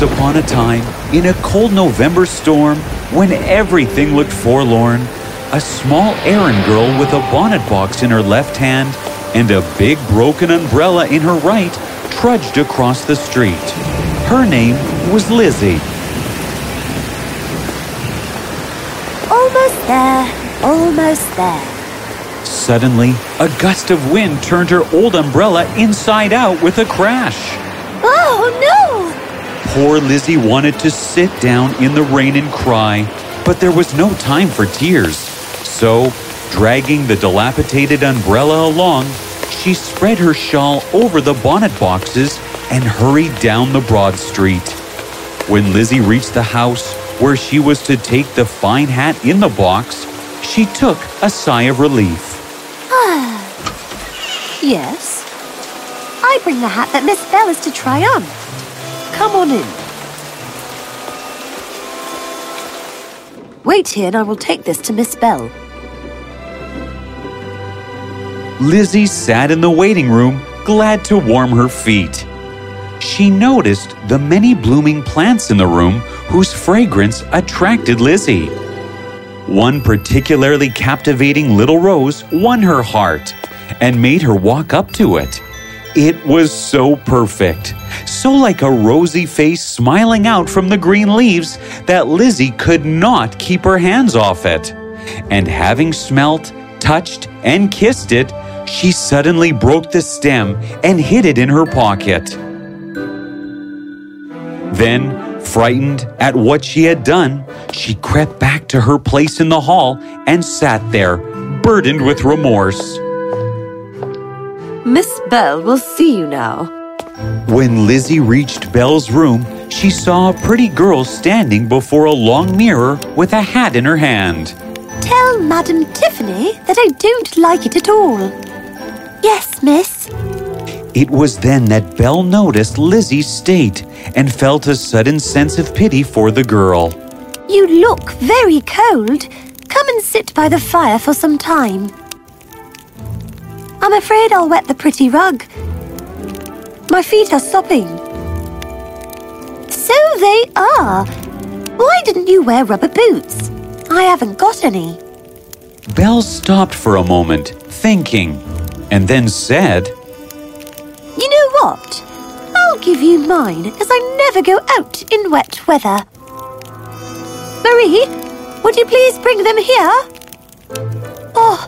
Once upon a time, in a cold November storm, when everything looked forlorn, a small errand girl with a bonnet box in her left hand and a big broken umbrella in her right trudged across the street. Her name was Lizzie. Almost there, almost there. Suddenly, a gust of wind turned her old umbrella inside out with a crash. Oh, no! Poor Lizzie wanted to sit down in the rain and cry, but there was no time for tears. So, dragging the dilapidated umbrella along, she spread her shawl over the bonnet boxes and hurried down the broad street. When Lizzie reached the house where she was to take the fine hat in the box, she took a sigh of relief. Yes? I bring the hat that Miss Bell is to try on. Come on in. Wait here and I will take this to Miss Bell. Lizzie sat in the waiting room, glad to warm her feet. She noticed the many blooming plants in the room whose fragrance attracted Lizzie. One particularly captivating little rose won her heart and made her walk up to it. It was so perfect, so like a rosy face smiling out from the green leaves that Lizzie could not keep her hands off it. And having smelt, touched, and kissed it, she suddenly broke the stem and hid it in her pocket. Then, frightened at what she had done, she crept back to her place in the hall and sat there, burdened with remorse. Miss Bell will see you now. When Lizzie reached Bell's room, she saw a pretty girl standing before a long mirror with a hat in her hand. Tell Madame Tiffany that I don't like it at all. Yes, miss. It was then that Belle noticed Lizzie's state and felt a sudden sense of pity for the girl. You look very cold. Come and sit by the fire for some time. I'm afraid I'll wet the pretty rug. My feet are sopping. So they are. Why didn't you wear rubber boots? I haven't got any. Belle stopped for a moment, thinking, and then said, You know what? I'll give you mine, as I never go out in wet weather. Marie, would you please bring them here? Oh,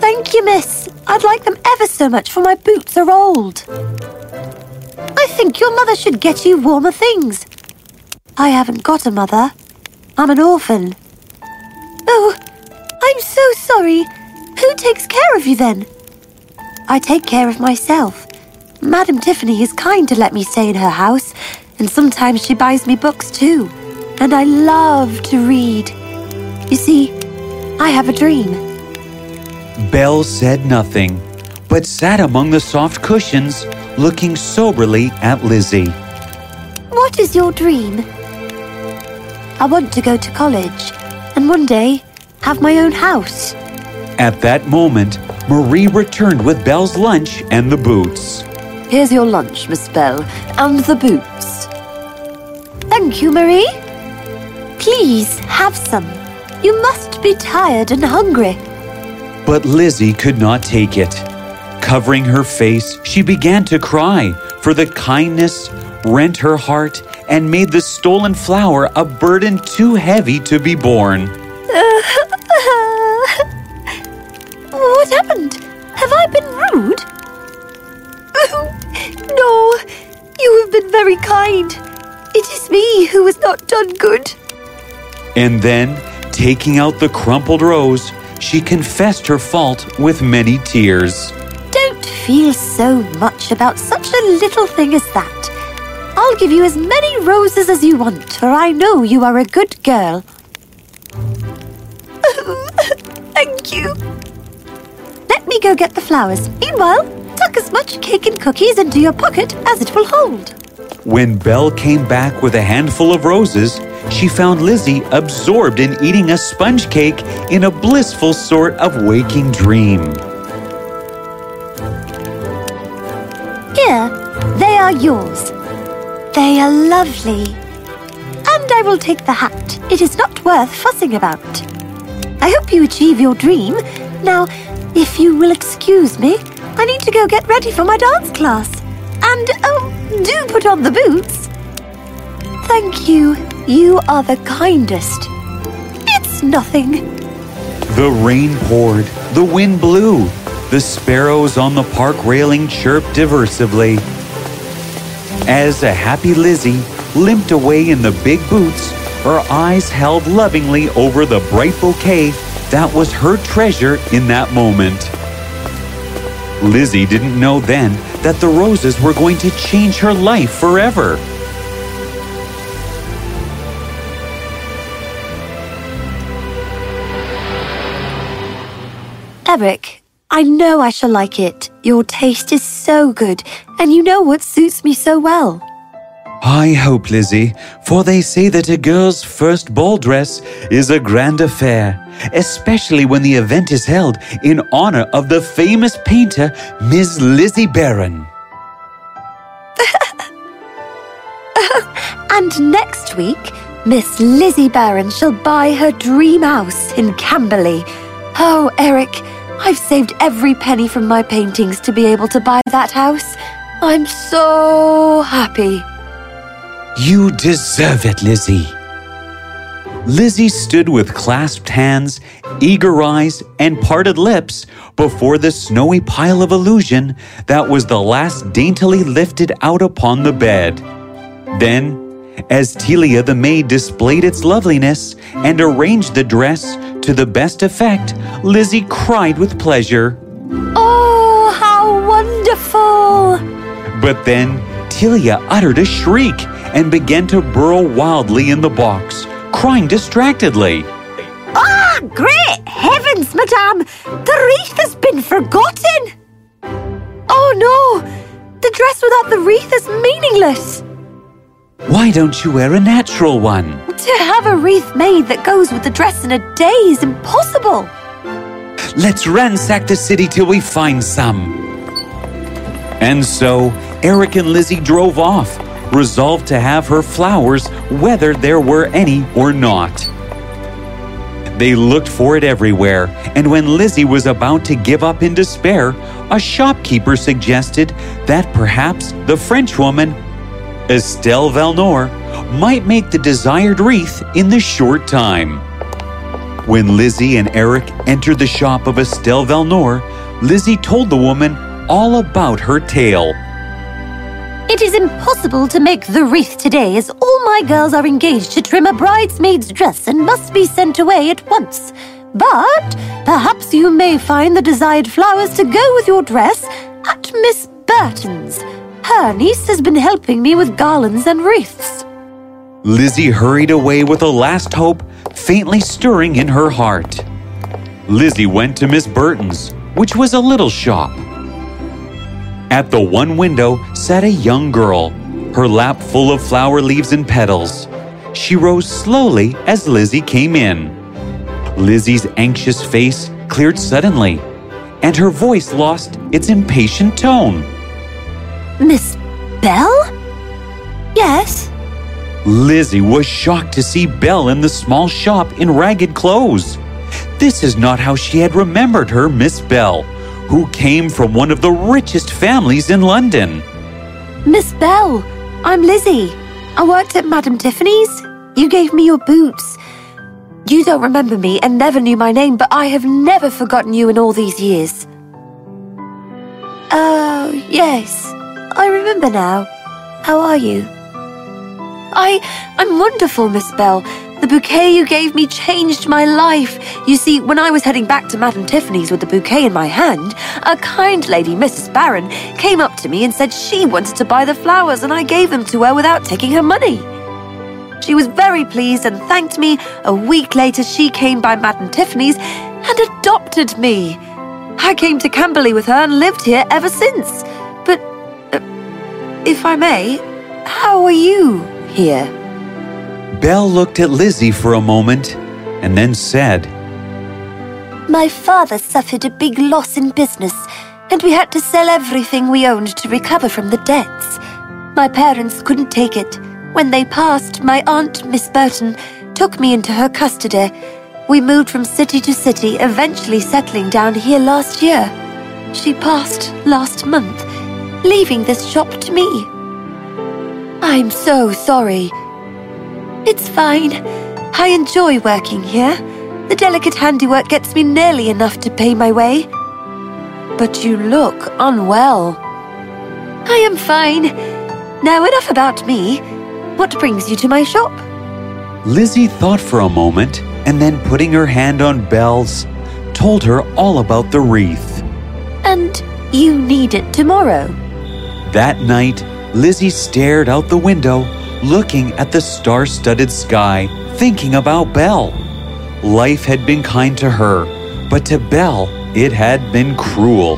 thank you, miss. I'd like them ever so much, for my boots are old. I think your mother should get you warmer things. I haven't got a mother. I'm an orphan. Oh, I'm so sorry. Who takes care of you then? I take care of myself. Madame Tiffany is kind to let me stay in her house, and sometimes she buys me books too, and I love to read. You see, I have a dream. Belle said nothing, but sat among the soft cushions, looking soberly at Lizzie. What is your dream? I want to go to college, and one day have my own house. At that moment, Marie returned with Belle's lunch and the boots. Here's your lunch, Miss Bell, and the boots. Thank you, Marie. Please have some. You must be tired and hungry. But Lizzie could not take it. Covering her face, she began to cry, for the kindness rent her heart and made the stolen flower a burden too heavy to be borne. What happened? Have I been rude? No, you have been very kind. It is me who has not done good. And then, taking out the crumpled rose, she confessed her fault with many tears. Don't feel so much about such a little thing as that. I'll give you as many roses as you want, for I know you are a good girl. Thank you. Let me go get the flowers. Meanwhile, tuck as much cake and cookies into your pocket as it will hold. When Belle came back with a handful of roses, she found Lizzie absorbed in eating a sponge cake in a blissful sort of waking dream. Here, they are yours. They are lovely. and I will take the hat. It is not worth fussing about. I hope you achieve your dream. Now, if you will excuse me, I need to go get ready for my dance class. And, oh, do put on the boots. Thank you. You are the kindest. It's nothing. The rain poured. The wind blew. The sparrows on the park railing chirped diversively. As a happy Lizzie limped away in the big boots, her eyes held lovingly over the bright bouquet that was her treasure in that moment. Lizzie didn't know then that the roses were going to change her life forever. Eric, I know I shall like it. Your taste is so good, and you know what suits me so well. I hope, Lizzie, for they say that a girl's first ball dress is a grand affair, especially when the event is held in honor of the famous painter, Miss Lizzie Barron. And next week, Miss Lizzie Barron shall buy her dream house in Camberley. Oh, Eric, I've saved every penny from my paintings to be able to buy that house. I'm so happy. You deserve it, Lizzie. Lizzie stood with clasped hands, eager eyes, and parted lips before the snowy pile of illusion that was the last daintily lifted out upon the bed. Then, as Telia the maid displayed its loveliness and arranged the dress to the best effect, Lizzie cried with pleasure. Oh, how wonderful! But then Telia uttered a shriek and began to burrow wildly in the box, crying distractedly. Ah, oh, great heavens, madame! The wreath has been forgotten! Oh no! The dress without the wreath is meaningless! Why don't you wear a natural one? To have a wreath made that goes with the dress in a day is impossible. Let's ransack the city till we find some. And so, Eric and Lizzie drove off, resolved to have her flowers whether there were any or not. They looked for it everywhere, and when Lizzie was about to give up in despair, a shopkeeper suggested that perhaps the Frenchwoman Estelle Valnor might make the desired wreath in the short time. When Lizzie and Eric entered the shop of Estelle Valnor, Lizzie told the woman all about her tale. It is impossible to make the wreath today, as all my girls are engaged to trim a bridesmaid's dress and must be sent away at once. But perhaps you may find the desired flowers to go with your dress at Miss Burton's. Her niece has been helping me with garlands and wreaths. Lizzie hurried away with a last hope, faintly stirring in her heart. Lizzie went to Miss Burton's, which was a little shop. At the one window sat a young girl, her lap full of flower leaves and petals. She rose slowly as Lizzie came in. Lizzie's anxious face cleared suddenly, and her voice lost its impatient tone. Miss Bell? Yes? Lizzie was shocked to see Bell in the small shop in ragged clothes. This is not how she had remembered her, Miss Bell, who came from one of the richest families in London. Miss Bell, I'm Lizzie. I worked at Madame Tiffany's. You gave me your boots. You don't remember me and never knew my name, but I have never forgotten you in all these years. Oh, yes. I remember now. How are you? I'm wonderful, Miss Bell. The bouquet you gave me changed my life. You see, when I was heading back to Madame Tiffany's with the bouquet in my hand, a kind lady, Mrs. Barron, came up to me and said she wanted to buy the flowers, and I gave them to her without taking her money. She was very pleased and thanked me. A week later, she came by Madame Tiffany's and adopted me. I came to Camberley with her and lived here ever since. If I may, how are you here? Belle looked at Lizzie for a moment and then said, My father suffered a big loss in business, and we had to sell everything we owned to recover from the debts. My parents couldn't take it, When they passed, my aunt, Miss Burton, took me into her custody. We moved from city to city, eventually settling down here last year. She passed last month, leaving this shop to me. I'm so sorry. It's fine. I enjoy working here. The delicate handiwork gets me nearly enough to pay my way. But you look unwell. I am fine. Now enough about me. What brings you to my shop? Lizzie thought for a moment and then, putting her hand on Belle's, told her all about the wreath. And you need it tomorrow. That night, Lizzie stared out the window, looking at the star-studded sky, thinking about Belle. Life had been kind to her, but to Belle, it had been cruel.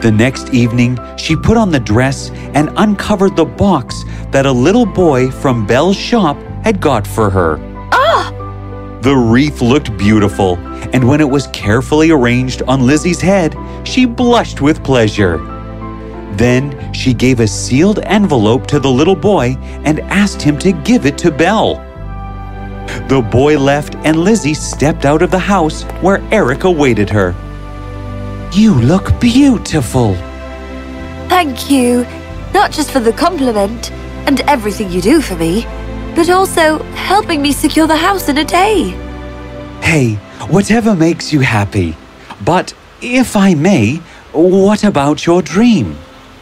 The next evening, she put on the dress and uncovered the box that a little boy from Belle's shop had got for her. Ah! The wreath looked beautiful, and when it was carefully arranged on Lizzie's head, she blushed with pleasure. Then she gave a sealed envelope to the little boy and asked him to give it to Belle. The boy left and Lizzie stepped out of the house where Eric awaited her. You look beautiful. Thank you, not just for the compliment and everything you do for me, but also helping me secure the house in a day. Hey, whatever makes you happy. But if I may, what about your dream?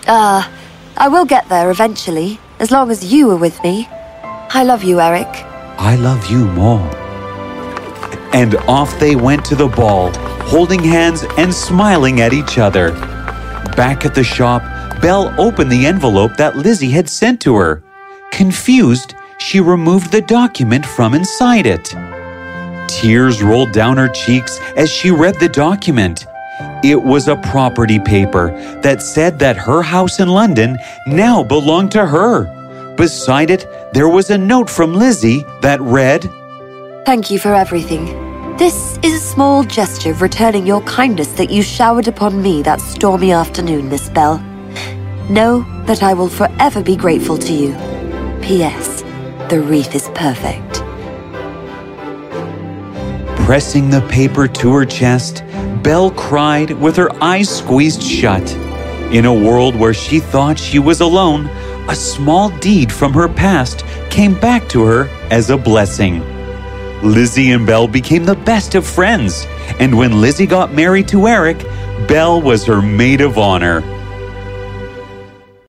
I will get there eventually, as long as you are with me. I love you, Eric. I love you more. And off they went to the ball, holding hands and smiling at each other. Back at the shop, Belle opened the envelope that Lizzie had sent to her. Confused, she removed the document from inside it. Tears rolled down her cheeks as she read the document. It was a property paper that said that her house in London now belonged to her. Beside it, there was a note from Lizzie that read, Thank you for everything. This is a small gesture of returning your kindness that you showered upon me that stormy afternoon, Miss Belle. Know that I will forever be grateful to you. P.S. The wreath is perfect. Pressing the paper to her chest, Belle cried with her eyes squeezed shut. In a world where she thought she was alone, a small deed from her past came back to her as a blessing. Lizzie and Belle became the best of friends, and when Lizzie got married to Eric, Belle was her maid of honor.